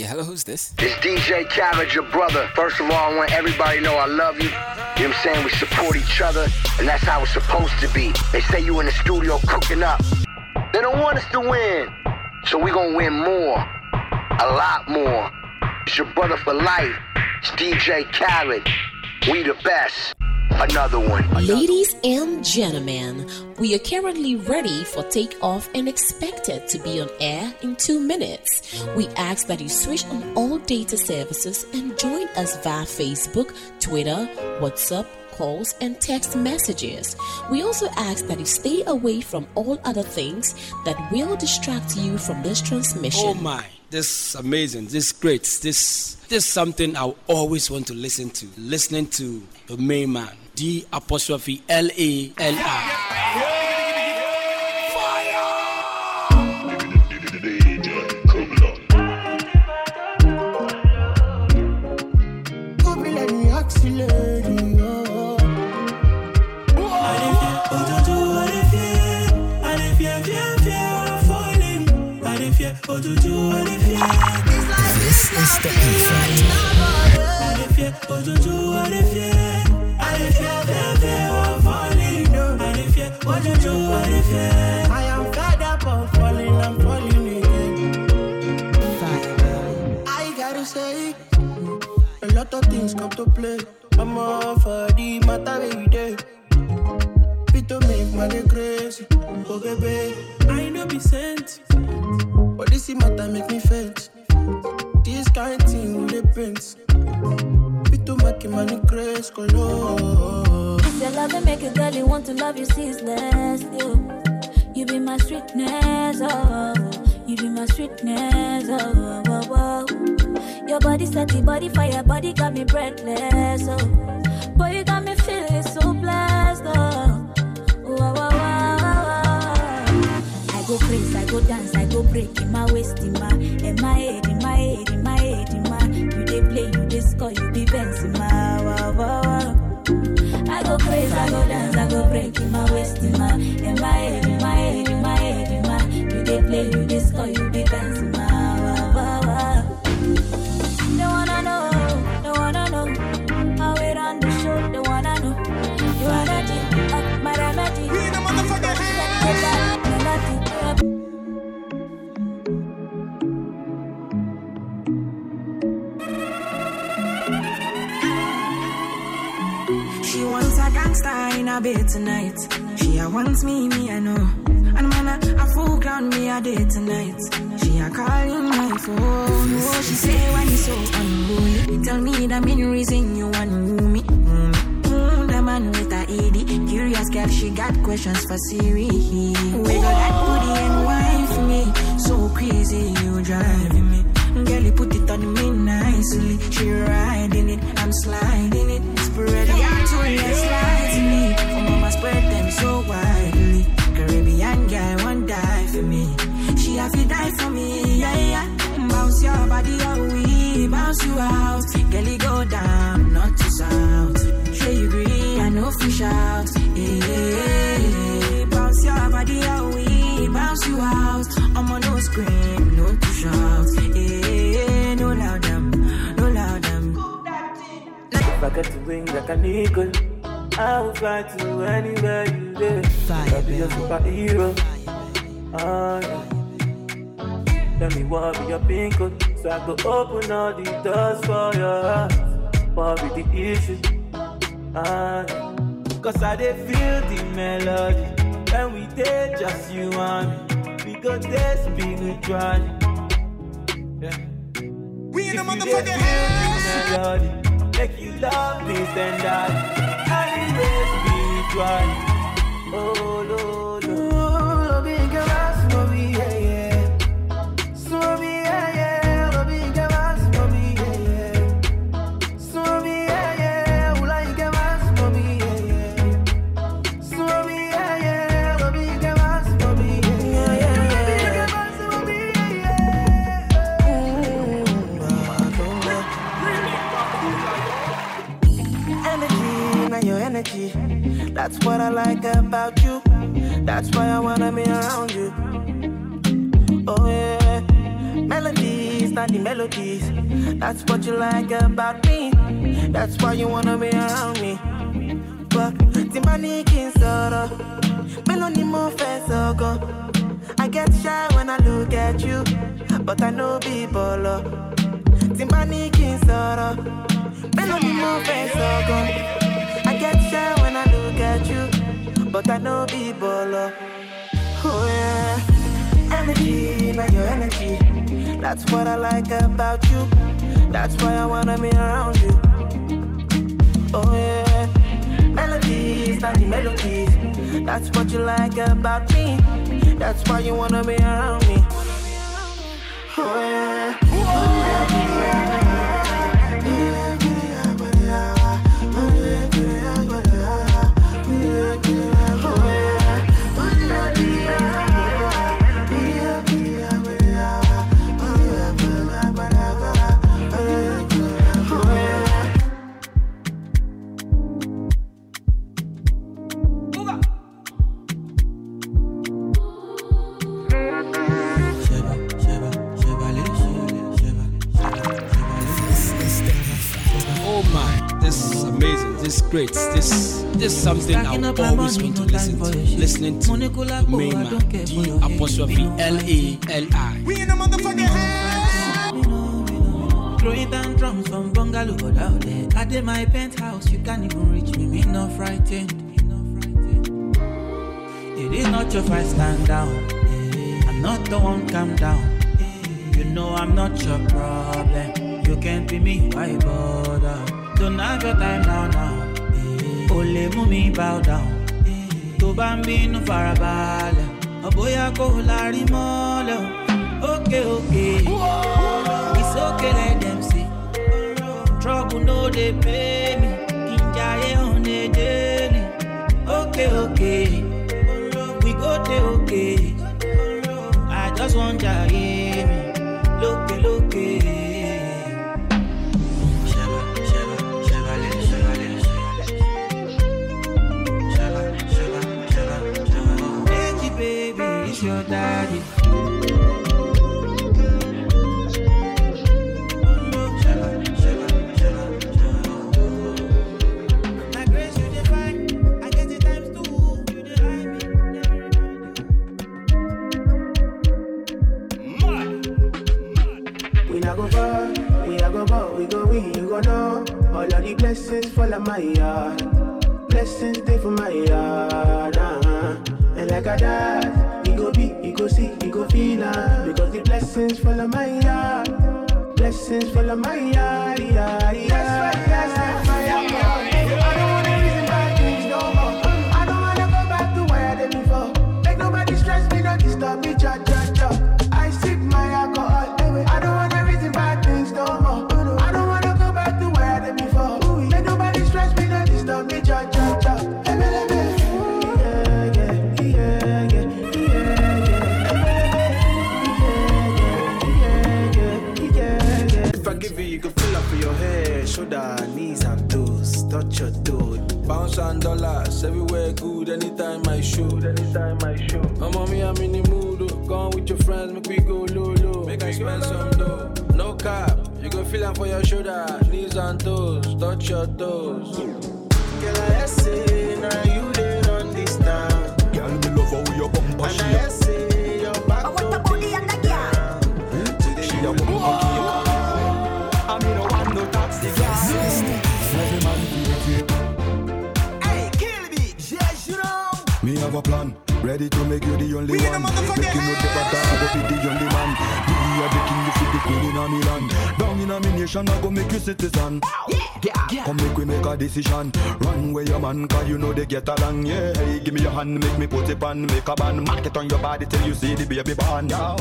Yeah, hello, who's this? It's DJ Cabbage, your brother. First of all, I want everybody to know I love you. You know what I'm saying? We support each other, and that's how it's supposed to be. They say you in the studio cooking up. They don't want us to win, so we gonna win more, a lot more. It's your brother for life. It's DJ Cabbage. We the best. Another one. Ladies and gentlemen, we are currently ready for takeoff and expected to be on air in 2 minutes. We ask that you switch on all data services and join us via Facebook, Twitter, WhatsApp, calls and text messages. We also ask that you stay away from all other things that will distract you from this transmission. Oh my, this is amazing, this is great, this is something I always want to listen to. Listening to the main man, D'Apostrophe LALI. It's the E! Factor. I am fed up of falling, I'm falling again. I gotta say, a lot of things come to play. I'm off for the matter every day. People make money crazy. Oh baby, I know be sent. But this matter make me faint. This kind of thing with the prints. We to make him money crazy, color. It's your love that make a girl you want to love you ceaseless. You be my sweetness, oh. You be my sweetness, oh, oh, oh. Your body set the body fire, body got me breathless, oh. Boy, you got me feeling so blessed, oh. Oh, oh, oh, oh. I go crazy, I go dance, I go break in my waist, in my head, in my head. Cause you be dancing, ma, wow, wow, wow. I go crazy, I go dance, I go break in my waist, in my, in my head, in my head, in my head, in my. You dey play, you dey score, you be dancing, ma, wow, wow, wow. They wanna know, how we run the show, they wanna know. You are ready, up my remedy. We the motherfucker here. She wants a gangster in her bed tonight. She a wants me, me I know. And man a full ground me a day tonight. She a calling my phone. Oh, she say when you so unruly. Tell me the main reason you want me. The man with a ED, curious girl, she got questions for Siri. We got that booty and wife me, so crazy you driving me. Girl, you put it on me nicely. She riding it, I'm sliding it. Spread the artillery slides me. For mama spread them so widely. Caribbean girl won't die for me. She have to die for me, yeah, yeah. Bounce your body away, bounce you out. Girl, you go down, not to south. Sure you green, I know fish out, yeah. Bounce your body away, bounce you out. I'm on no scream, no to shout, yeah. No loud them, no loud them. If I got to win like an eagle, I will fly to anywhere you live. I'll be a superhero. Oh, yeah. Tell me what be your pinkle, so I could open all these doors for your heart. What be the issue? Oh, yeah. Cause I dey feel the melody when we did just you and me. We go this big we try. Yeah. We in the motherfucking house. Make you love me, and that always be trying. Oh, no, no, big ass for me, yeah, yeah. So me, yeah, yeah, big ass for me, yeah, yeah. So me, yeah, yeah, like a ass for me, yeah, yeah. So me, yeah, yeah, big ass for me, yeah, yeah. Big ass for me, yeah, yeah. Energy, now your energy. That's what I like about you. That's why I wanna be around you. Oh yeah, melodies, not the melody. melodies. That's what you like about me. That's why you wanna be around me. But the money can't solo. Melody more fast, so go. I get shy when I look at you, but I know people love. Timbani king sorrow, melody more fast, so go. I get shy when I look at you, but I know people love. Oh yeah. Energy, not your energy. That's what I like about you. That's why I wanna be around you. Oh yeah. Melodies, not the melodies. That's what you like about me. That's why you wanna be around me. Oh yeah. This great, this is something I've always been to listen to. Listening to the main man, D'Apostrophe, L-A-L-I. We in the motherfucking house! Throwing down drums from bungalow out there. At my penthouse, you can't even reach me. Me not frightened. It is not your fight, stand down. I'm not the one, calm down. You know I'm not your problem. You can't be me, why bother? Don't have your time now. Ole mumi bow down. To bambi no farabala. Oboya ko lari molo. Okay, okay. It's okay, let them see. Trouble no they pay me. Kinjaye on the daily. Okay, okay. We go there, okay. I just want ya hear me. Look, look. Your daddy. We go win, you go know. All of the blessings fall on my yard. Blessings stay for my yard. And like I died. You go see, you go feel her. Because the blessings follow my heart. Blessings follow my heart. That's why I am. I don't wanna reason bad things no more. I don't wanna go back to where I did before. Make nobody stress me, not disturb me, cha cha cha. I sip my alcohol. I don't wanna reason bad things no more. I don't wanna go back to where I did before. Make nobody stress me, not disturb me, cha cha cha. Shoulder, knees and toes, touch your toe. Pounds and dollars, everywhere good, anytime I shoot. My mommy, I'm in the mood, oh. Gone with your friends, make we go low, low. Make I spend some dough, no cap. You go feel them for your shoulder, knees and toes, touch your toes. Girl, I say, now you did on this time. Girl, me love how you bump and I say, your back I want the body and the girl. Today, she a woman. Me have a plan, ready to make you the only one. Make you know the pattern, I go be the only man. You are the king, you fit the queen in a Milan. Down in a me nation, I go make you citizen. Come make we make a decision. Run where your man, cause you know they get along. Yeah, hey, give me your hand, make me put a pan, make a band. Mark it on your body till you see the baby born. Yo,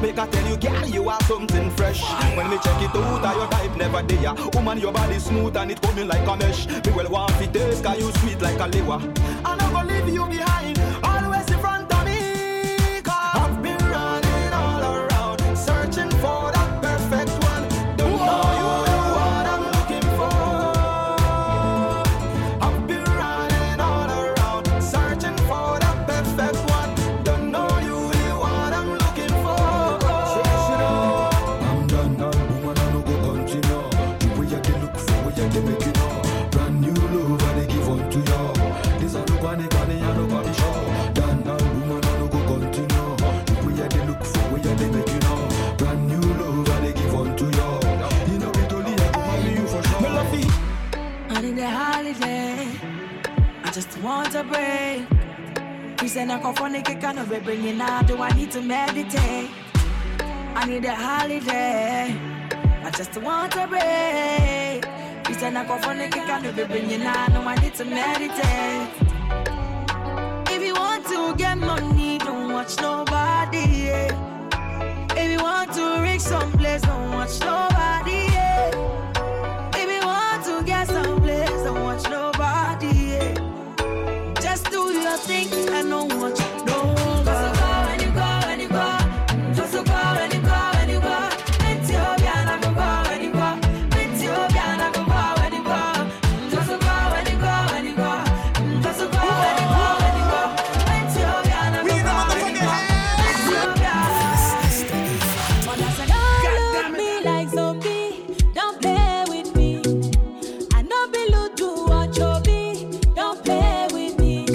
make I tell you, girl, you are something fresh. When me check it out, I your type never there. Woman, your body smooth and it coming like a mesh. Me well want to taste, cause you sweet like a liver. And I go leave you behind, always in front of me. Cause I've been running all around, searching for that perfect one. Don't know you're what I'm looking for. I've been running all around, searching for that perfect one. Don't know you're what I'm looking for. I'm done, to break. We send a confounding kick on over bringing out. Do I need to meditate? I need a holiday. I just want to break. We send a confounding kick on over bringing out. No, I need to meditate. If you want to get money, don't watch nobody. Yeah. If you want to reach some place, don't watch nobody. Yeah. Don't watch nobody, yeah. Just do your thing and don't watch nobody. Just go when you go, when you go. Just go when you go, when you go. Ethiopia, go when you go. Ethiopia, go when you go. Just go when you go, when you go. Just go when you go, when you go. Ethiopia, go when you go. Ethiopia. Don't love me like zombie. Don't play with me. I know be looking. Now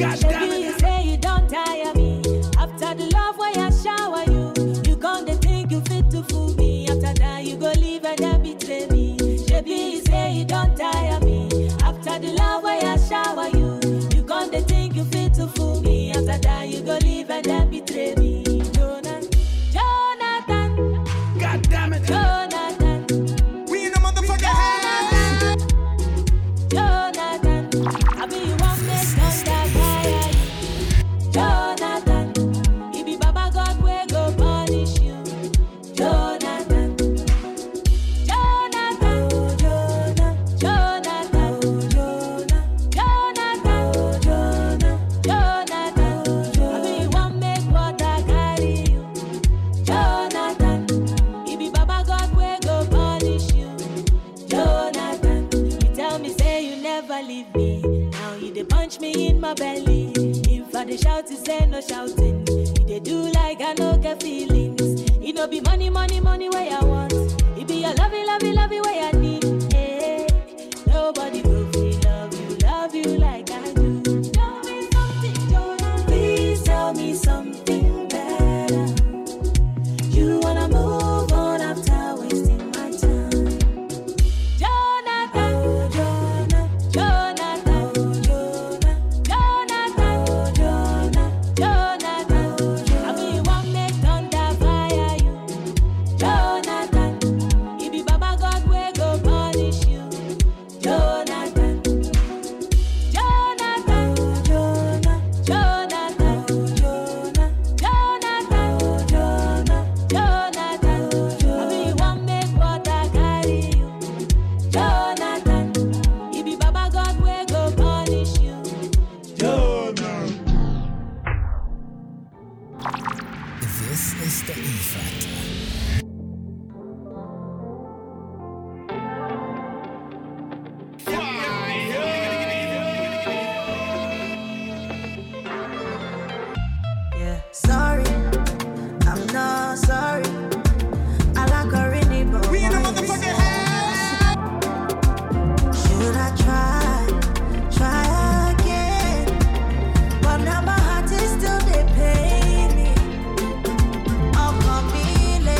my heart is still they pay me. Oh, for me,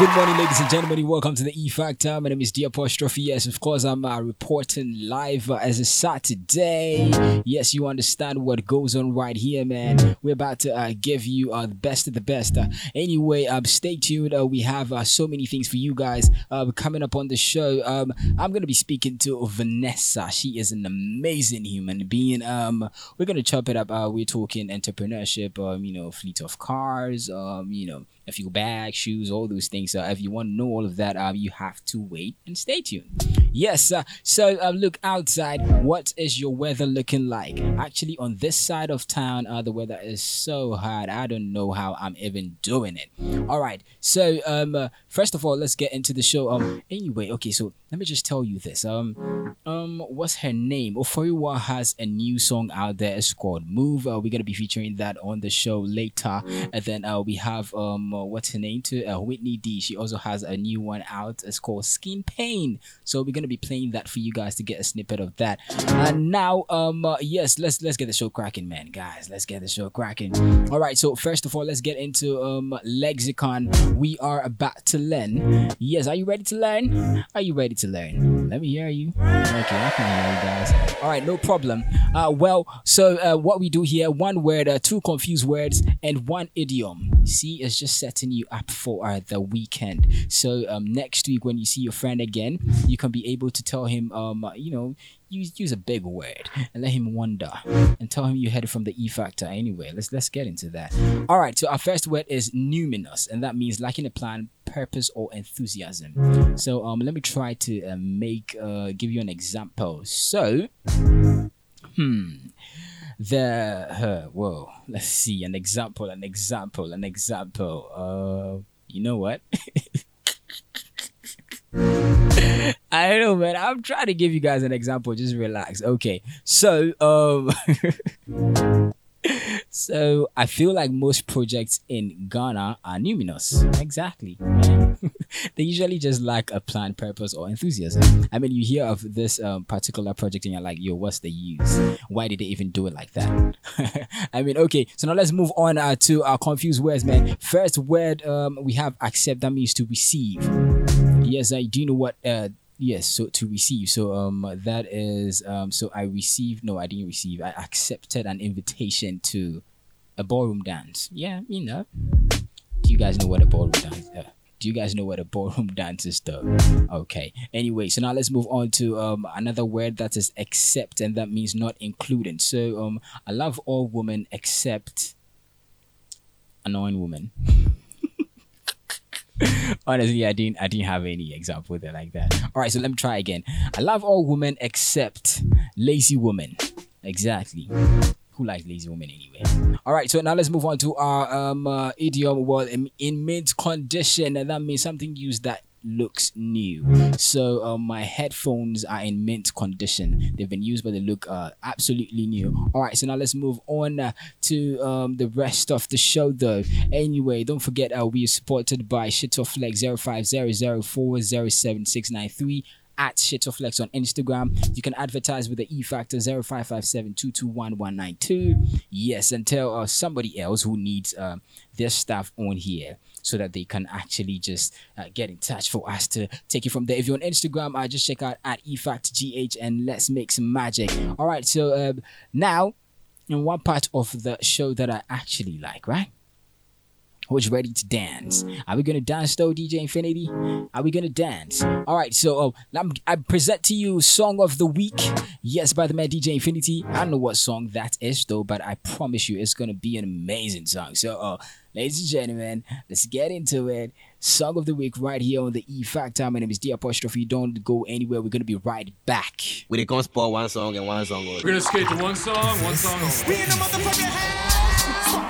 Good morning, ladies and gentlemen. Welcome to the E! Factor. My name is D'Apostrophe. Yes, of course, I'm reporting live as a Saturday. Yes, you understand what goes on right here, man. We're about to give you the best of the best. Anyway, stay tuned. We have so many things for you guys coming up on the show. I'm going to be speaking to Vanessa. She is an amazing human being. We're going to chop it up. We're talking entrepreneurship, fleet of cars, a few bags, shoes, all those things. If you want to know all of that, you have to wait and stay tuned. Yes, so look outside. What is your weather looking like? Actually, on this side of town, the weather is so hot. I don't know how I'm even doing it. All right, so first of all, let's get into the show. Anyway, okay, so let me just tell you this. What's her name? Oforiwaa has a new song out there. It's called Move. We're gonna be featuring that on the show later. And then we have what's her name too? Whitney Dee. She also has a new one out. It's called Skin Pain. So we're gonna be playing that for you guys to get a snippet of that. And now, yes, let's get the show cracking, man, guys. Let's get the show cracking. All right. So first of all, let's get into lexicon. We are about to learn. Yes, are you ready to learn? Are you ready to learn? Let me hear you. Okay, I can hear you guys. All right, no problem. So what we do here, one word, two confused words, and one idiom. You see, it's just setting you up for the weekend. So next week when you see your friend again, you can be able to tell him, use a big word and let him wonder and tell him you heard it from the E! Factor. Anyway, let's get into that. All right, so our first word is numinous, and that means lacking a plan, purpose or enthusiasm. So let me try to give you an example. So let's see an example. You know what? I don't know, man. I'm trying to give you guys an example. Just relax. Okay, so so I feel like most projects in Ghana are numinous. Exactly. They usually just lack a plan, purpose, or enthusiasm. I mean, you hear of this particular project and you're like, yo, what's the use? Why did they even do it like that? I mean, okay, so now let's move on to our confused words, man. First word, we have accept. That means to receive. Yes, I do know what... Yes, so to receive. So that is I received. No, I didn't receive. I accepted an invitation to a ballroom dance. Yeah, you know. Do you guys know what a ballroom dance is? Though? Okay. Anyway, so now let's move on to another word that is accept, and that means not included. So I love all women except annoying women. Honestly, I didn't have any example there like that. All right, so let me try again. I love all women except lazy women. Exactly. Who likes lazy women anyway? All right, so now let's move on to our idiom. Well, in mint condition, and that means something used that looks new. So my headphones are in mint condition. They've been used, but they look absolutely new. All right, so now let's move on to the rest of the show, though. Anyway, don't forget we are supported by Shitoflex 0500407693. At Shitoflex on Instagram. You can advertise with the E! Factor 0557221192. Yes, and tell somebody else who needs their stuff on here so that they can actually just get in touch for us to take it from there. If you're on Instagram, just check out at E! Factor GH and let's make some magic. All right, so now in one part of the show that I actually like, right? Who's ready to dance? Are we gonna dance though, DJ Infinity? Are we gonna dance? All right, so I present to you Song of the Week. Yes, by the man DJ Infinity. I don't know what song that is though, but I promise you it's gonna be an amazing song. So, ladies and gentlemen, let's get into it. Song of the Week right here on the E! Factor. My name is D'Apostrophe. Don't go anywhere. We're gonna be right back. We're gonna spoil one song and one song only. We're gonna skate to one song. We in the motherfucking house.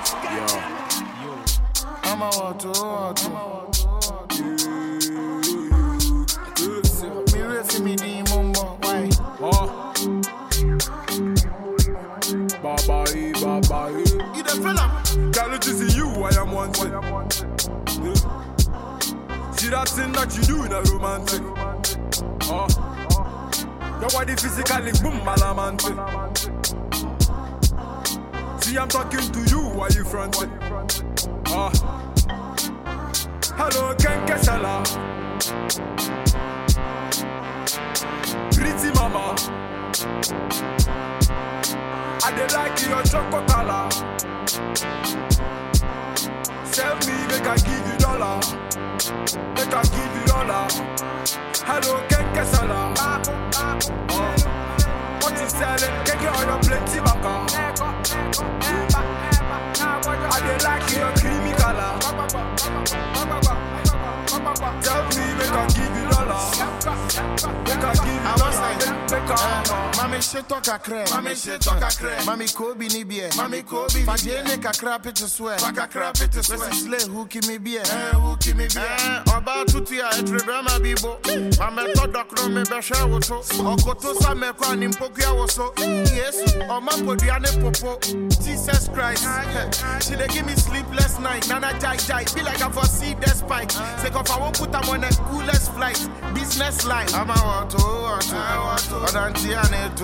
Yo. I'm a water. Me resi me di mumba. Oh, baba, you the fella. Can you see you? I am wanted. See that thing that you do in a romantic. Oh, your body physically boom balamantic. See I'm talking to you, why you fronting? Hello, Kenke Sala. Pretty mama. I dey like your chocotala. Sell me, make I give you dollar. Make I give you dollar. Hello, Kenke Sala. What you selling? Kenke on your plenty maka. I dey like your creamy color. Tell me, make I give you dollar. Make I give you dollar. Mami, she talk a crap. Mami, she talk a crap. Mami, Kobe ni beer. Mami, Kobe. Fajele ka crap it to swear. Faka crap it to swear. Let's slay who keep me beer. Who keep me beer. Oba tutia etreba ma bibo. Mami to doctor me besha woso. Okoto sa me kwa nimpokia woso. Yes, Oma podiane popo. Jesus Christ. She dey give me sleepless night, nana jai jai, feel like I foresee the spike. Sake of I won't put them on the coolest flight, business life. I'm a auto, adanti ane to,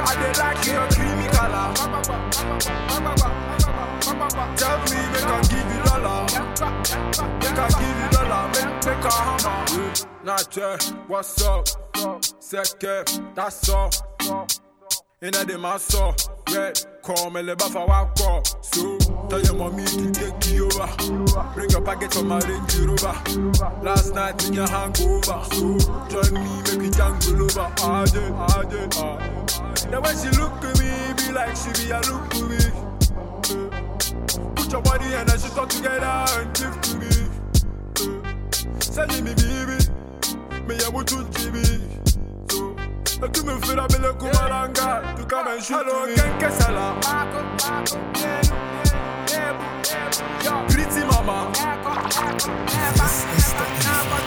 I dey like your creamy color. Tell me, make I give you dollar. Make I give you dollar. Make I hammer. Nature, what's up? Seke, that's all. In a demasso, red, come and live off a walk. So, tell your mommy to take you over. Bring your package from my Range Rover. Last night, in your hangover. So, join me, make it jangle over. I did. Now, when she look to me, be like she be a look to me. Put your body and then she talk together and give to me. Send me, baby. Me, I would do baby. I give me feel like I'm Kumaranga to come and shoot. Hello, Kenke Sala. Pretty mama.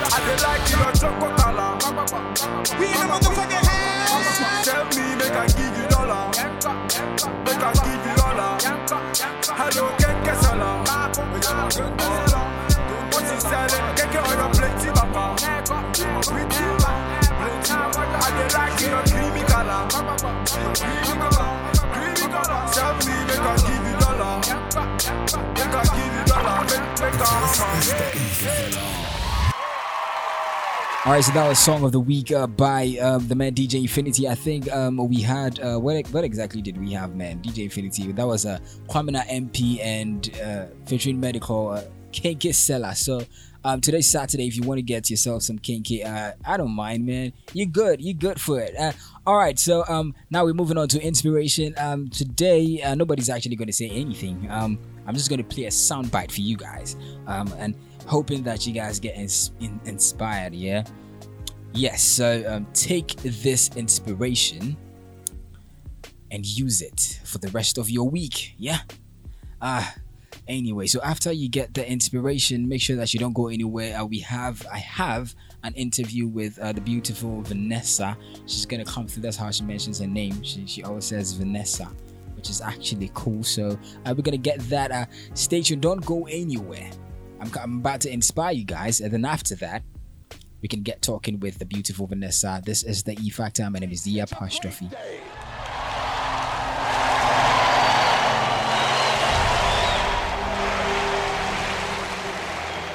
I dey like your chocolate. We in the motherfucking house. Tell me, make I give you dollar. Make I give you dollar. Hello, Kenke Sala. What you selling? Kenke on your plenty mama. I dey like your creamy color. Creamy color. Tell me, make I give you dollar. Make I give you dollar. Make I. All right, so that was Song of the Week by the man DJ Infinity. I think we had what exactly did we have, man? DJ Infinity. That was a Kwamina MP and featuring Medical Kenke Sala. So. Today's Saturday. If you want to get yourself some Kenke, I don't mind, man. You're good for it. All right, so now we're moving on to inspiration. Today, nobody's actually going to say anything. I'm just going to play a soundbite for you guys, and hoping that you guys get inspired. Yeah, yes. So take this inspiration and use it for the rest of your week. Yeah. Anyway, so after you get the inspiration, make sure that you don't go anywhere. I have an interview with the beautiful Vanessa. She's gonna come through. That's how she mentions her name. She always says Vanessa, which is actually cool. So we're gonna get that. Stay tuned. Don't go anywhere. I'm about to inspire you guys, and then after that, we can get talking with the beautiful Vanessa. This is the E Factor. My name is D'Apostrophe.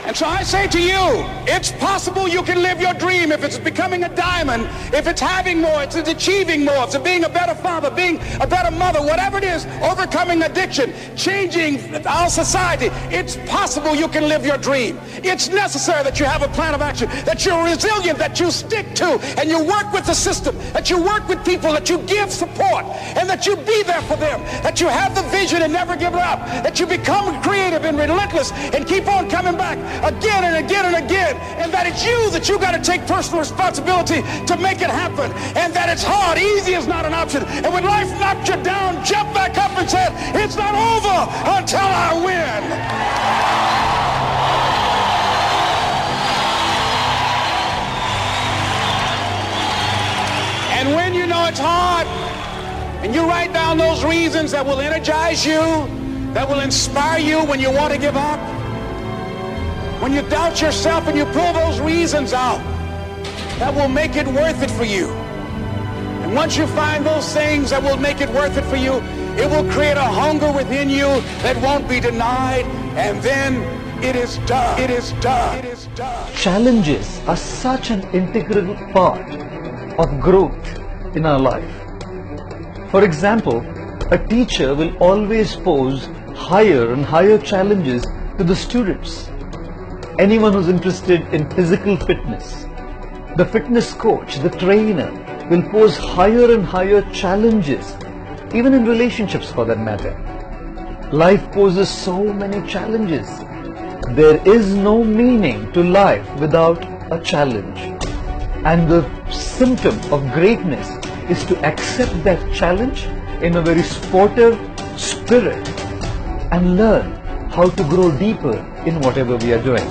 And so I say to you, it's possible you can live your dream if it's becoming a diamond, if it's having more, if it's achieving more, if it's being a better father, being a better mother, whatever it is, overcoming addiction, changing our society. It's possible you can live your dream. It's necessary that you have a plan of action, that you're resilient, that you stick to, and you work with the system, that you work with people, that you give support, and that you be there for them, that you have the vision and never give it up, that you become creative and relentless and keep on coming back. Again and again and and again, and that it's you that you got to take personal responsibility to make it happen, and that it's hard. Easy is not an option. And when life knocked you down, jump back up and said, it's not over until I win. And when you know it's hard, and you write down those reasons that will energize you, that will inspire you when you want to give up, when you doubt yourself and you pull those reasons out, that will make it worth it for you. And once you find those things that will make it worth it for you, it will create a hunger within you that won't be denied, and then it is done. It is done. It is done. Challenges are such an integral part of growth in our life. For example, a teacher will always pose higher and higher challenges to the students. Anyone who's interested in physical fitness, the fitness coach, the trainer will pose higher and higher challenges, even in relationships for that matter. Life poses so many challenges. There is no meaning to life without a challenge. And the symptom of greatness is to accept that challenge in a very sportive spirit and learn how to grow deeper in whatever we are doing.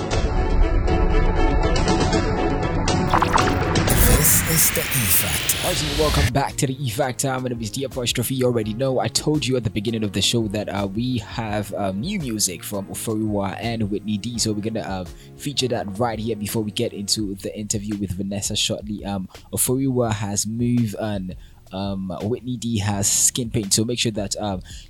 This is The E! Factor. Awesome. Welcome back to The E! Factor. My name is D'Apostrophe. You already know, I told you at the beginning of the show that we have new music from Oforiwaa and Whitney Dee. So we're going to feature that right here before we get into the interview with Vanessa shortly. Oforiwaa has Move and Whitney Dee has Skin Paint. So make sure that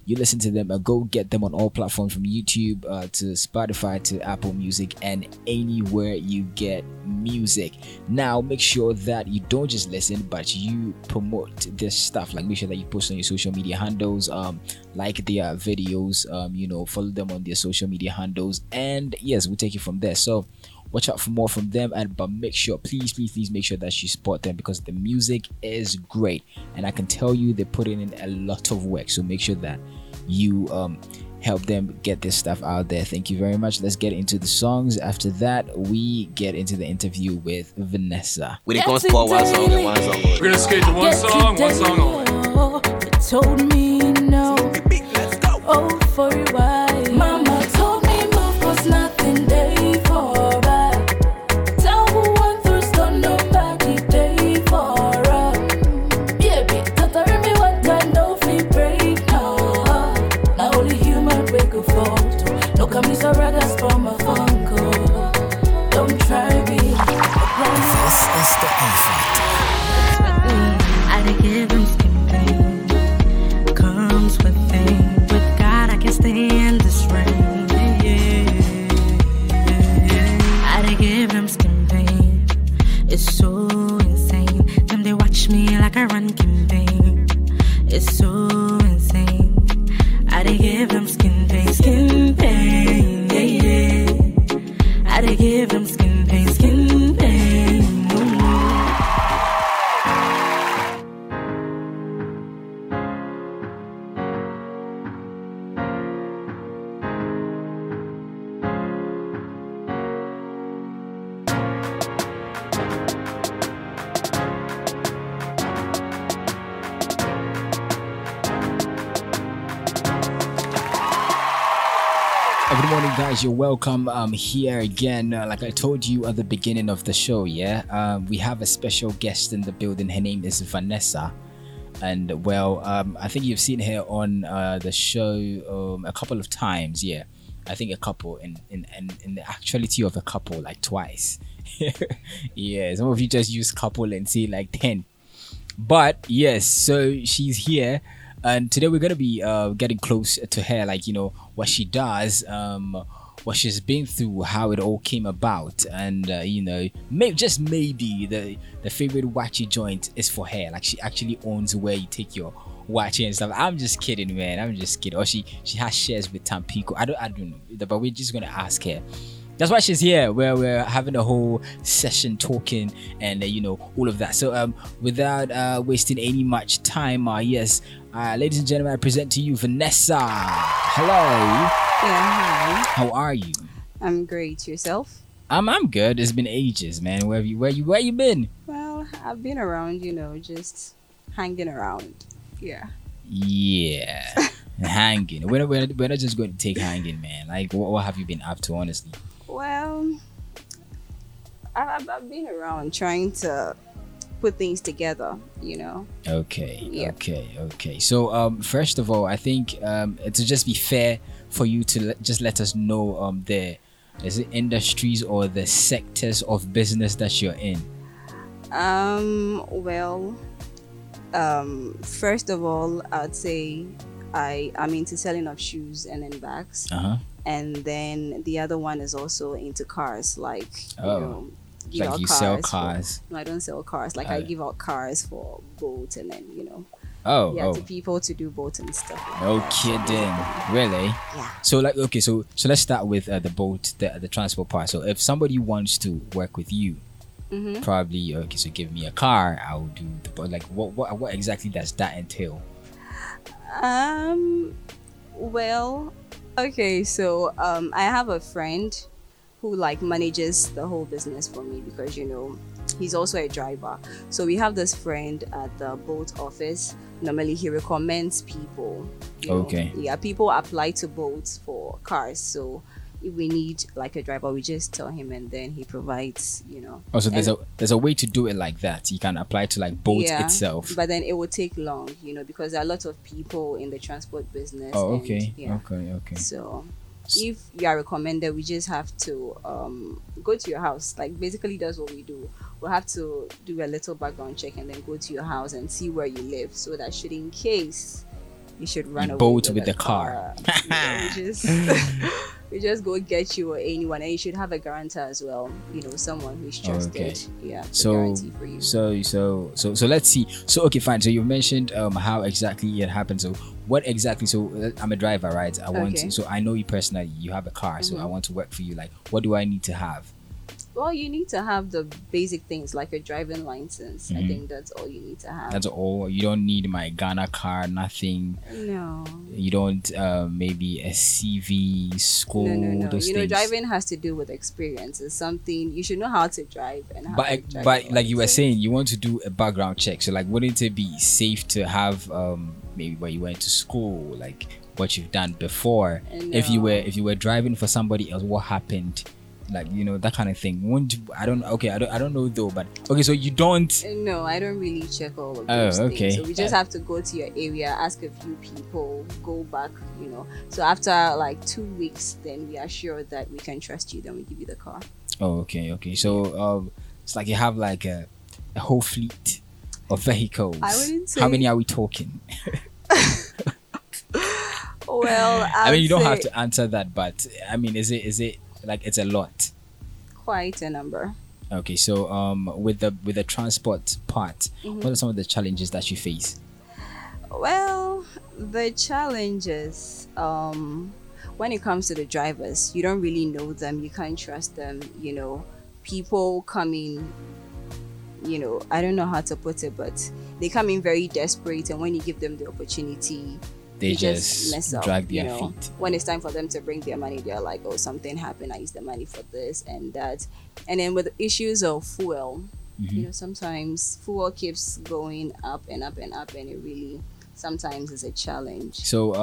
you listen to them. Go get them on all platforms, from YouTube to Spotify to Apple Music and anywhere you get music. Now make sure that you don't just listen, but you promote this stuff. Like, make sure that you post on your social media handles, like their videos, follow them on their social media handles, and yes, we'll take it from there. So watch out for more from them, but make sure, please make sure that you support them, because the music is great, and I can tell you they put in a lot of work. So make sure that you help them get this stuff out there. Thank you very much. Let's get into the songs. After that, we get into the interview with Vanessa. We didn't go for one song. We're gonna skate to one song only. You told me no. Let's go. Oh, for a while. Mama told me move, 'cause nothing day for. Guys, you're welcome here again. Like I told you at the beginning of the show, we have a special guest in the building. Her name is Vanessa, and I think you've seen her on the show a couple of times. I think a couple, in the actuality of a couple, like twice. Some of you just use couple and say like 10, but yes, so she's here. And today we're going to be getting close to her, what she does, what she's been through, how it all came about. And, maybe the favorite wachi joint is for her. Like, she actually owns where you take your wachi and stuff. I'm just kidding, man. Or she has shares with Tampico. I don't know. But we're just going to ask her. That's why she's here, where we're having a whole session talking and, all of that. So without wasting any much time, ladies and gentlemen, I present to you Vanessa. Hello. Yeah, hi. How are you? I'm great. Yourself? I'm good. It's been ages, man. Where you been? Well, I've been around, just hanging around. Yeah. Hanging. We're not just going to take hanging, man. Like, what have you been up to, honestly? Well, I've been around trying to put things together, Okay. So first of all, I think it'll just be fair for you to just let us know the industries or the sectors of business that you're in. First of all, I'd say I'm into selling of shoes and then bags. Uh-huh. And then the other one is also into cars, sell cars. No, I don't sell cars. I give out cars for Bolt and then, to people to do Bolt and stuff. Kidding. Really? Yeah. So so let's start with the Bolt, the transport part. So if somebody wants to work with you, mm-hmm. probably, so give me a car, I'll do the Bolt. Like what exactly does that entail? I have a friend who manages the whole business for me because he's also a driver. So we have this friend at the Bolt office. Normally he recommends people. People apply to Bolt for cars. So if we need a driver, we just tell him and then he provides. So there's a way to do it like that. You can apply to Bolt itself. But then it will take long, because there are a lot of people in the transport business. So. If you are recommended, we just have to go to your house. Basically, that's what we do. We'll have to do a little background check and then go to your house and see where you live, so that should, in case you should run away with the car, we just go get you or anyone, and you should have a guarantor as well. Someone who's trusted. Okay. Yeah. Guarantee for you. So let's see. So okay, fine. So you mentioned how exactly it happened. So what exactly? So I'm a driver, right? I want. Okay. So I know you personally. You have a car, mm-hmm. so I want to work for you. What do I need to have? Well, you need to have the basic things like a driving license. Mm-hmm. I think that's all you need to have. That's all. You don't need my Ghana car, nothing. No. You don't maybe a CV, school, no. Those things. Driving has to do with experience. It's something you should know how to drive and how to drive. But like you were saying, you want to do a background check. So wouldn't it be safe to have maybe where you went to school, what you've done before? No. If you were driving for somebody else, what happened? That kind of thing. So you don't? No, I don't really check all of those things. So we just have to go to your area, ask a few people, go back, So after 2 weeks, then we are sure that we can trust you. Then we give you the car. Okay. So it's you have a whole fleet of vehicles. I wouldn't say. How many are we talking? Well, you don't have to answer that, but is it? It's a lot. Quite a number. Okay, so with the transport part, mm-hmm. what are some of the challenges that you face? Well, the challenges when it comes to the drivers, you don't really know them, you can't trust them, people come in, I don't know how to put it, but they come in very desperate, and when you give them the opportunity, they just mess up, drag their feet. When it's time for them to bring their money, they're like, oh, something happened. I used the money for this and that. And then with issues of fuel, mm-hmm. Sometimes fuel keeps going up and up and up, and it really sometimes is a challenge. So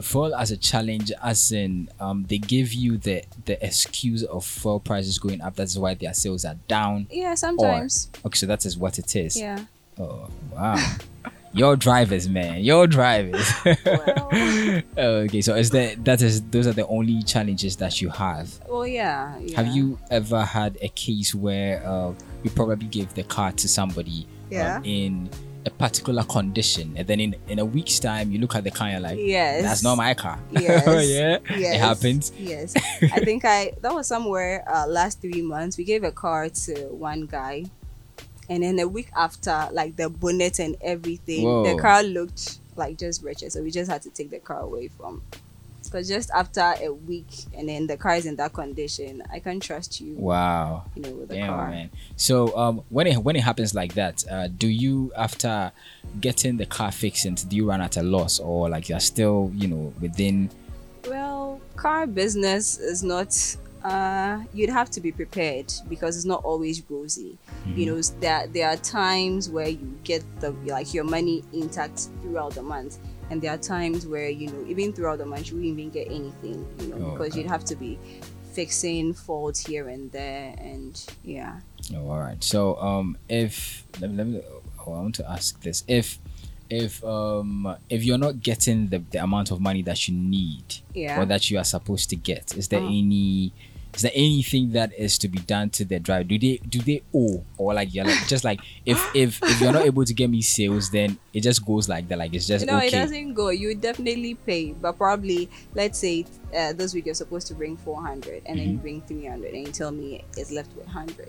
fuel as a challenge, as in they give you the excuse of fuel prices going up. That's why their sales are down. Yeah, sometimes. So that is what it is. Yeah. Oh, wow. Your drivers, man. Your drivers. Well, okay, so those are the only challenges that you have. Well, yeah. Have you ever had a case where you probably gave the car to somebody in a particular condition, and then in a week's time you look at the car and you're like, yes, that's not my car? Yes. Yes. It happens. Yes. I think that was somewhere last 3 months. We gave a car to one guy. And then a week after, the bonnet and everything, the car looked just wretched. So we just had to take the car away from. Because just after a week, and then the car is in that condition, I can't trust you. Wow. With the car. Man. So when it happens like that, do you, after getting the car fixed, do you run at a loss, or you're still within? Well, car business is not You'd have to be prepared because it's not always rosy. Mm-hmm. You know, there are times where you get your money intact throughout the month, and there are times where, you know, even throughout the month you wouldn't even get anything, you know, because you'd have to be fixing faults here and there, and yeah. Oh, all right. So I want to ask this: if you're not getting the amount of money that you need, yeah, or that you are supposed to get, is there anything that is to be done to the driver? Do they owe, or if you're not able to get me sales, then it just goes like that? Like, it's just no, okay. It doesn't go. You definitely pay, but probably, let's say this week you're supposed to bring 400, and mm-hmm. then you bring 300, and you tell me it's left with 100.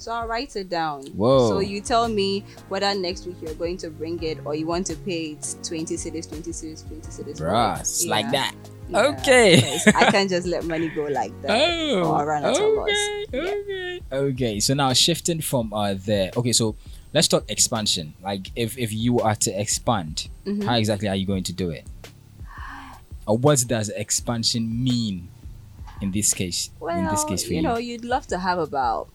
So I'll write it down. Whoa. So you tell me whether next week you're going to bring it, or you want to pay it 20 cedis. Bruh, yeah. Like that. Yeah. Okay. I can't just let money go like that. Oh, or run out of us. Okay. Yeah. Okay. So now shifting from there. Okay, so let's talk expansion. Like, if you are to expand, mm-hmm. how exactly are you going to do it? Or what does expansion mean in this case? Well, for you know, you'd love to have about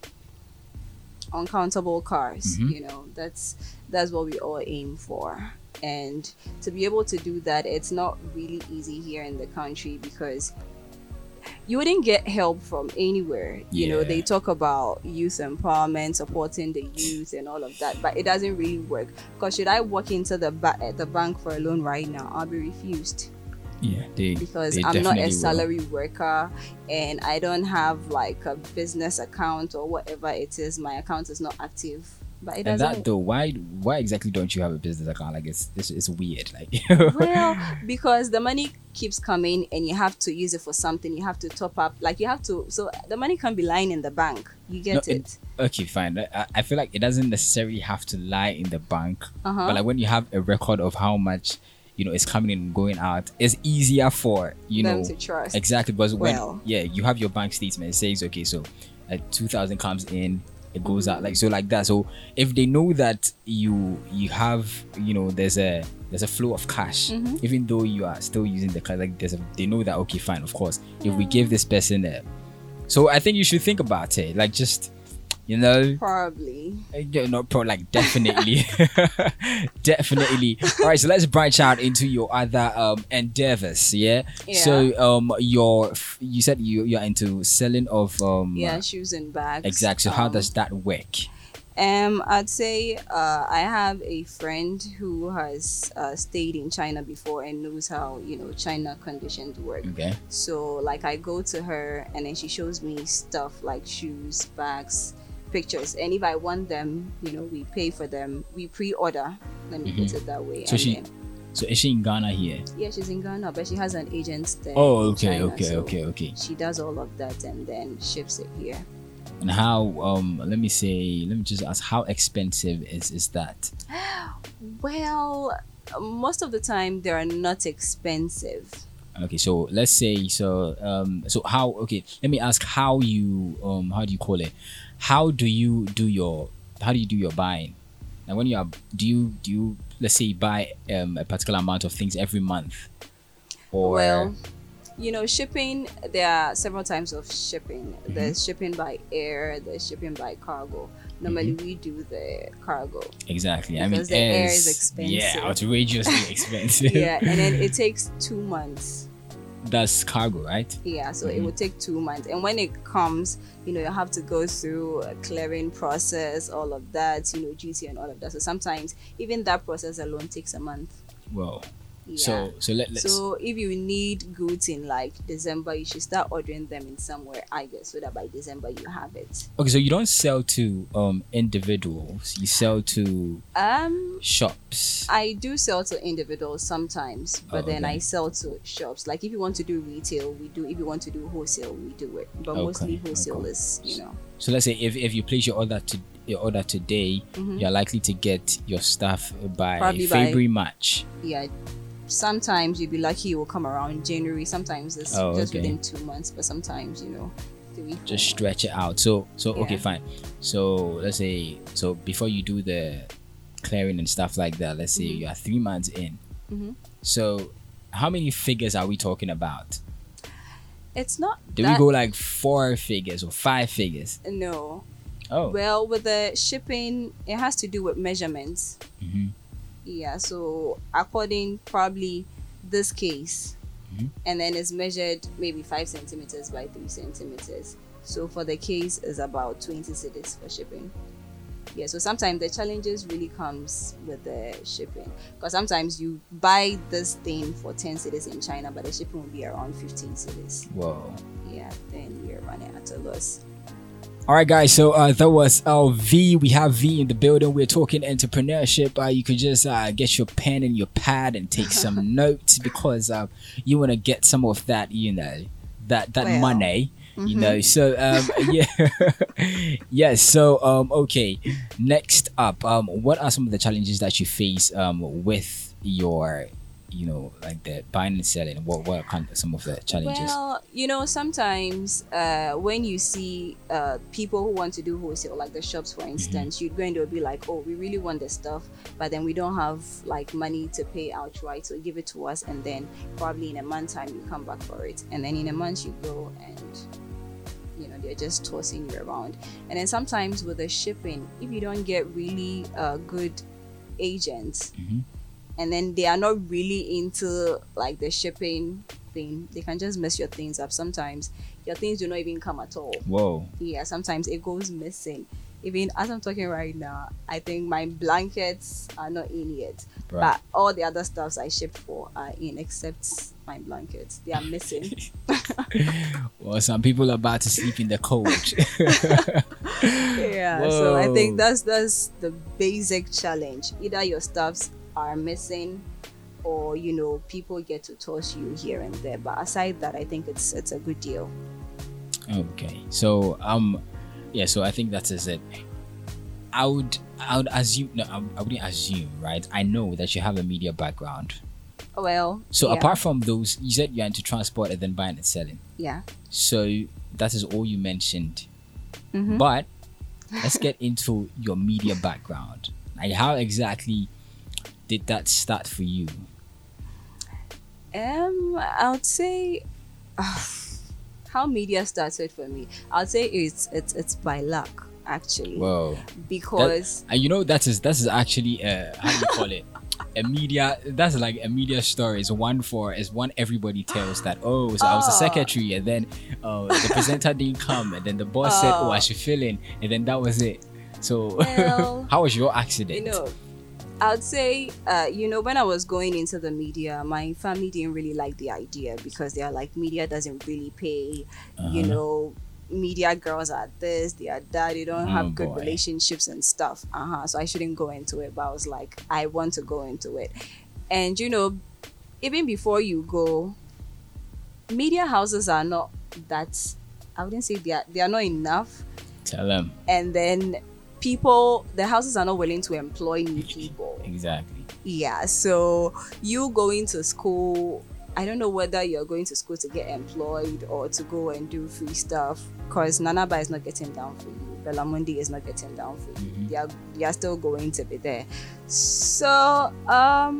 uncountable cars, mm-hmm. you know, that's what we all aim for. And to be able to do that, it's not really easy here in the country because you wouldn't get help from anywhere. You know, they talk about youth empowerment, supporting the youth and all of that, but it doesn't really work. Because should I walk into the bank for a loan right now, I'll be refused. Yeah, because I'm not a salary worker, and I don't have like a business account or whatever it is. My account is not active. But it doesn't. And that though, why exactly don't you have a business account? Like, it's weird. Like, well, because the money keeps coming, and you have to use it for something. You have to top up. Like, you have to. So the money can't be lying in the bank. You get it. Okay, fine. I feel like it doesn't necessarily have to lie in the bank. Uh-huh. But like, when you have a record of how much, you know, it's coming in and going out, it's easier for them to trust. Exactly, because you have your bank statement, it says, okay, so 2,000 comes in, it goes mm-hmm. out, like so, like that. So if they know that you have, you know, there's a flow of cash, mm-hmm. even though you are still using the cash, like they know that, okay, fine, of course, if we give this person a, so I think you should think about it, like just. You know, probably. Not probably, like definitely, definitely. All right, so let's branch out into your other endeavors. Yeah. So you said you're into selling of shoes and bags. Exactly. So how does that work? I'd say I have a friend who has stayed in China before and knows how, you know, China conditions work. Okay. So like I go to her and then she shows me stuff like shoes, bags, pictures, and if I want them, you know, we pay for them, we pre-order, let me put it that way. So is she in Ghana here? Yeah, she's in Ghana, but she has an agent there. Oh, okay, in China, okay. She does all of that and then ships it here. And how let me just ask, how expensive is that? Well, most of the time they are not expensive. Okay, so let's say let me ask how you how do you do your buying? Now, when you are do you let's say buy a particular amount of things every month, or well, you know, shipping, there are several types of shipping. Mm-hmm. There's shipping by air, there's shipping by cargo. Normally, mm-hmm. we do the cargo. Exactly. I mean, because the air is expensive. Yeah, outrageously expensive. Yeah, and then it takes 2 months. That's cargo, right? Yeah, so mm-hmm. it would take 2 months. And when it comes, you know, you have to go through a clearing process, all of that, you know, duty and all of that. So sometimes, even that process alone takes a month. Wow. Yeah. So if you need goods in like December, you should start ordering them in somewhere, I guess, so that by December you have it. Okay, so you don't sell to individuals, you sell to shops. I do sell to individuals sometimes, but then I sell to shops. Like if you want to do retail, we do. If you want to do wholesale, we do it. But mostly wholesale is, you know. So let's say if you place your order today, mm-hmm. you're likely to get your stuff by February, March. Yeah. Sometimes you'd be lucky it will come around January. Sometimes it's within 2 months, but sometimes, you know, 3 months. Just stretch it out. So okay, fine. So let's say, so before you do the clearing and stuff like that, let's say mm-hmm. you are 3 months in. Mm-hmm. So how many figures are we talking about? It's not. Do we go like 4 figures or 5 figures? No. Oh. Well, with the shipping, it has to do with measurements. Mm-hmm. Yeah. So according probably this case, mm-hmm. and then it's measured maybe 5 centimeters by 3 centimeters. So for the case, it's about 20 cedis for shipping. Yeah, so sometimes the challenges really comes with the shipping, because sometimes you buy this thing for 10 cedis in China, but the shipping will be around 15 cedis. Whoa. Yeah, then you're running at a loss. All right, guys. So that was LV. We have V in the building. We're talking entrepreneurship. You can just get your pen and your pad and take some notes, because you want to get some of that, you know, that well, money. Mm-hmm. You know, so yeah. Yes, so okay, next up, what are some of the challenges that you face with your, you know, like the buying and selling? What are some of the challenges? Well, you know, sometimes when you see people who want to do wholesale, like the shops, for instance, mm-hmm. you're going to be like, oh, we really want this stuff, but then we don't have like money to pay outright, so give it to us, and then probably in a month's time you come back for it, and then in a month you go and, you know, they're just tossing you around. And then sometimes with the shipping, if you don't get really good agents, mm-hmm. and then they are not really into like the shipping thing, they can just mess your things up. Sometimes your things do not even come at all. Whoa. Yeah, sometimes it goes missing. Even as I'm talking right now, I think my blankets are not in yet, right. But all the other stuffs I shipped for are in, except my blankets. They are missing. Well, some people are about to sleep in the cold. Yeah. Whoa. So I think that's the basic challenge. Either your stuffs are missing, or, you know, people get to toss you here and there. But aside that, I think it's a good deal. Okay, so yeah, so I think that is it. I would assume, no, I wouldn't assume, right? I know that you have a media background. Well, so yeah. Apart from those, you said you're into transport and then buying and selling. Yeah. So that is all you mentioned. Mm-hmm. But let's get into your media background. Like, how exactly did that start for you? I would say how media started for me, I'd say it's by luck, actually. Whoa. Because and you know, that is actually how do you call it? A media, that's like a media story. It's one everybody tells that, so I was a secretary, and then the presenter didn't come, and then the boss said, I should fill in, and then that was it. So well, how was your accident? You know, I'd say, you know, when I was going into the media, my family didn't really like the idea, because they're like, media doesn't really pay, you know, media girls are this, they are that, they don't have good relationships and stuff. So I shouldn't go into it, but I was like, I want to go into it. And, you know, even before you go, media houses are not that, I wouldn't say they are not enough. Tell them. And then people, the houses are not willing to employ new people. Exactly. Yeah, so you going to school, I don't know whether you're going to school to get employed or to go and do free stuff, because Nanaba is not getting down for you, Belamundi is not getting down for you. Mm-hmm. They are still going to be there. So I'll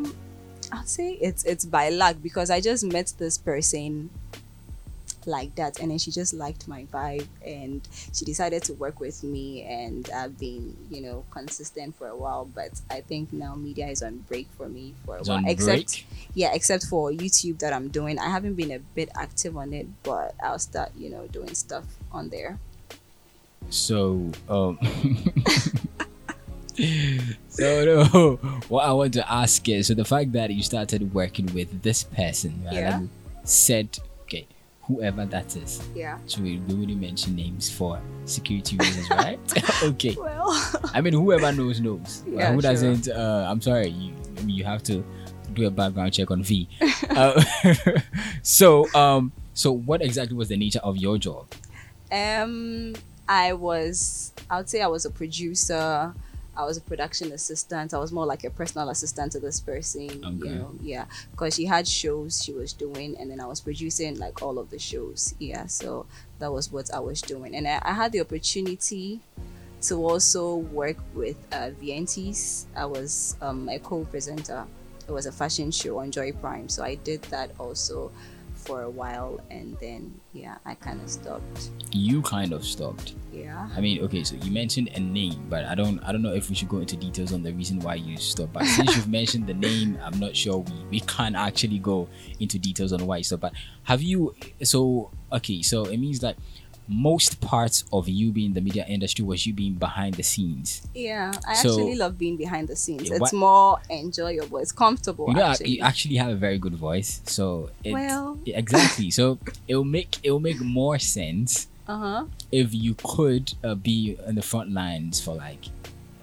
say it's by luck, because I just met this person like that, and then she just liked my vibe, and she decided to work with me, and I've been, you know, consistent for a while. But I think now media is on break for me for a while. Except for YouTube that I'm doing. I haven't been a bit active on it, but I'll start, you know, doing stuff on there. So so no, what I want to ask is, so the fact that you started working with this person, right? Yeah. Said whoever that is. Yeah. So we wouldn't mention names for security reasons, right? Okay. Well, I mean, whoever knows. Yeah, who doesn't? Sure. I'm sorry. You have to do a background check on V. So what exactly was the nature of your job? I was a producer. I was a production assistant. I was more like a personal assistant to this person, okay. You know, yeah. Because she had shows she was doing, and then I was producing like all of the shows, yeah. So that was what I was doing. And I had the opportunity to also work with VNTs. I was a co-presenter. It was a fashion show on Joy Prime. So I did that also for a while, and then I kind of stopped. You kind of stopped? Yeah. I mean, okay, so you mentioned a name, but I don't know if we should go into details on the reason why you stopped. But since you've mentioned the name, I'm not sure we can't actually go into details on why you stopped. But so it means that most parts of you being in the media industry was you being behind the scenes. Yeah, I actually love being behind the scenes. It's more enjoyable. It's comfortable. You actually have a very good voice, so exactly. So it'll make more sense if you could be in the front lines for like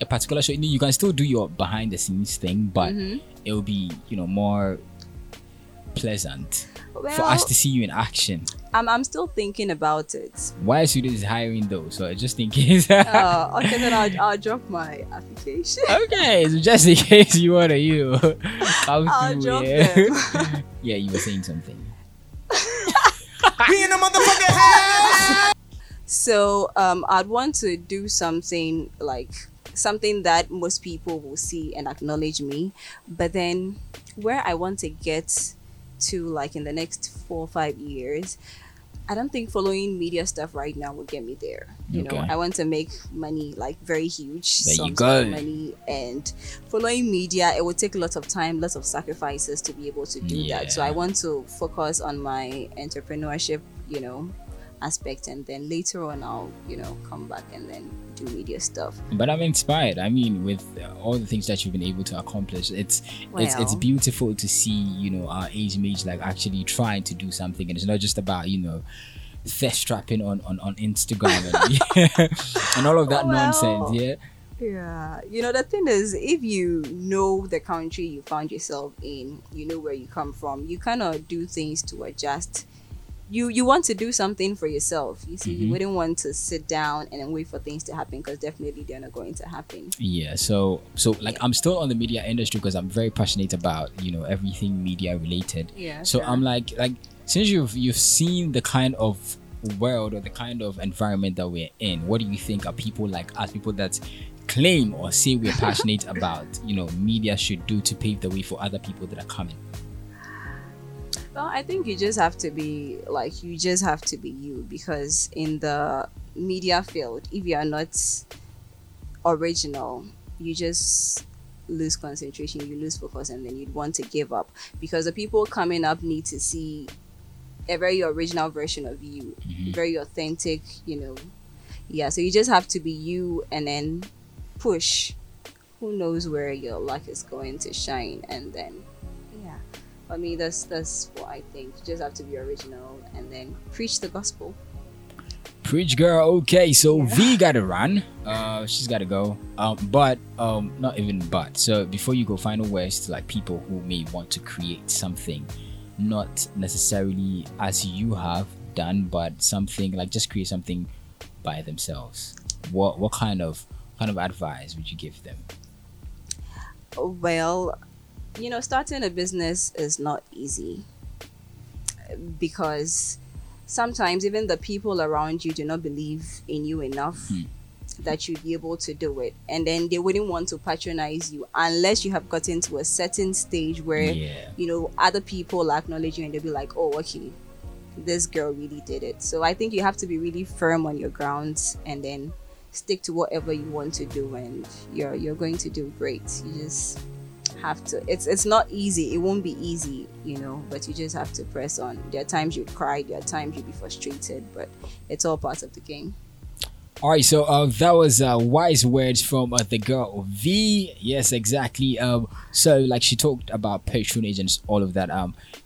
a particular show. You can still do your behind the scenes thing, but it'll be more pleasant for us to see you in action. I'm still thinking about it. Why Student is hiring though, so just in case. Okay, then I'll drop my application. Okay, so just in case you want to, I'll drop them. Yeah, you were saying something. Being a motherfucking house. So I'd want to do something like something that most people will see and acknowledge me, but then where I want to get to like in the next 4 or 5 years, I don't think following media stuff right now will get me there. I want to make money like very huge money, and following media, it will take lots of time, lots of sacrifices to be able to do that. So I want to focus on my entrepreneurship aspect, and then later on I'll come back and then do media stuff. But I'm inspired. I mean, with all the things that you've been able to accomplish, it's beautiful to see our age mates like actually trying to do something, and it's not just about thirst trapping on Instagram and all of that nonsense. Yeah, the thing is, if you know the country you found yourself in, you know where you come from, you cannot do things to adjust. You want to do something for yourself. You see, you wouldn't want to sit down and then wait for things to happen, because definitely they're not going to happen. Yeah. So I'm still on the media industry because I'm very passionate about everything media related. Yeah. So sure. I'm like since you've seen the kind of world or the kind of environment that we're in, what do you think are people like us, people that claim or say we're passionate about media should do to pave the way for other people that are coming? Well, I think you just have to be you, because in the media field, if you are not original, you just lose concentration, you lose focus, and then you'd want to give up, because the people coming up need to see a very original version of you, very authentic, so you just have to be you and then push. Who knows where your luck is going to shine, and then I mean, that's what I think. You just have to be original and then preach the gospel. Preach, girl. Okay, so V gotta run. She's gotta go. So before you go, final words to like people who may want to create something, not necessarily as you have done, but something like just create something by themselves. What kind of advice would you give them? Well, starting a business is not easy, because sometimes even the people around you do not believe in you enough that you'd be able to do it, and then they wouldn't want to patronize you unless you have gotten to a certain stage where other people acknowledge you and they'll be like, oh, okay, this girl really did it. So I think you have to be really firm on your grounds and then stick to whatever you want to do, and you're going to do great. You just have to. It's not easy. It won't be easy, but you just have to press on. There are times you cry, there are times you'll be frustrated, but it's all part of the game. All right, so that was wise words from the girl V. Yes, exactly. So like she talked about patronage and all of that.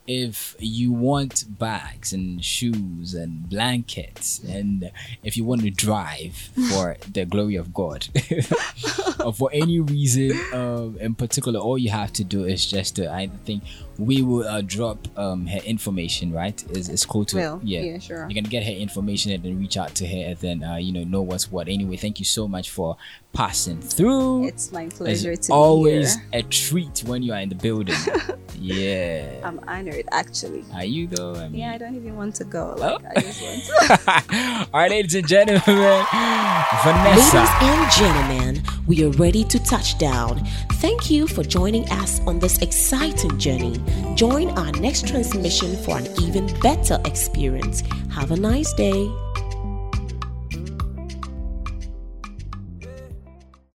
If you want bags and shoes and blankets, and if you want to drive for the glory of God or for any reason in particular, all you have to do is just I think we will drop her information, right? It's cool to sure. You can get her information and then reach out to her, and then know what's what. Anyway, thank you so much for passing through. It's my pleasure. It's always a treat when you are in the building. Yeah, I'm honored actually. Are you though? I mean, I don't even want to go. I just want to. All right, ladies and gentlemen, Vanessa. Ladies and gentlemen, we are ready to touch down. Thank you for joining us on this exciting journey. Join our next transmission for an even better experience. Have a nice day.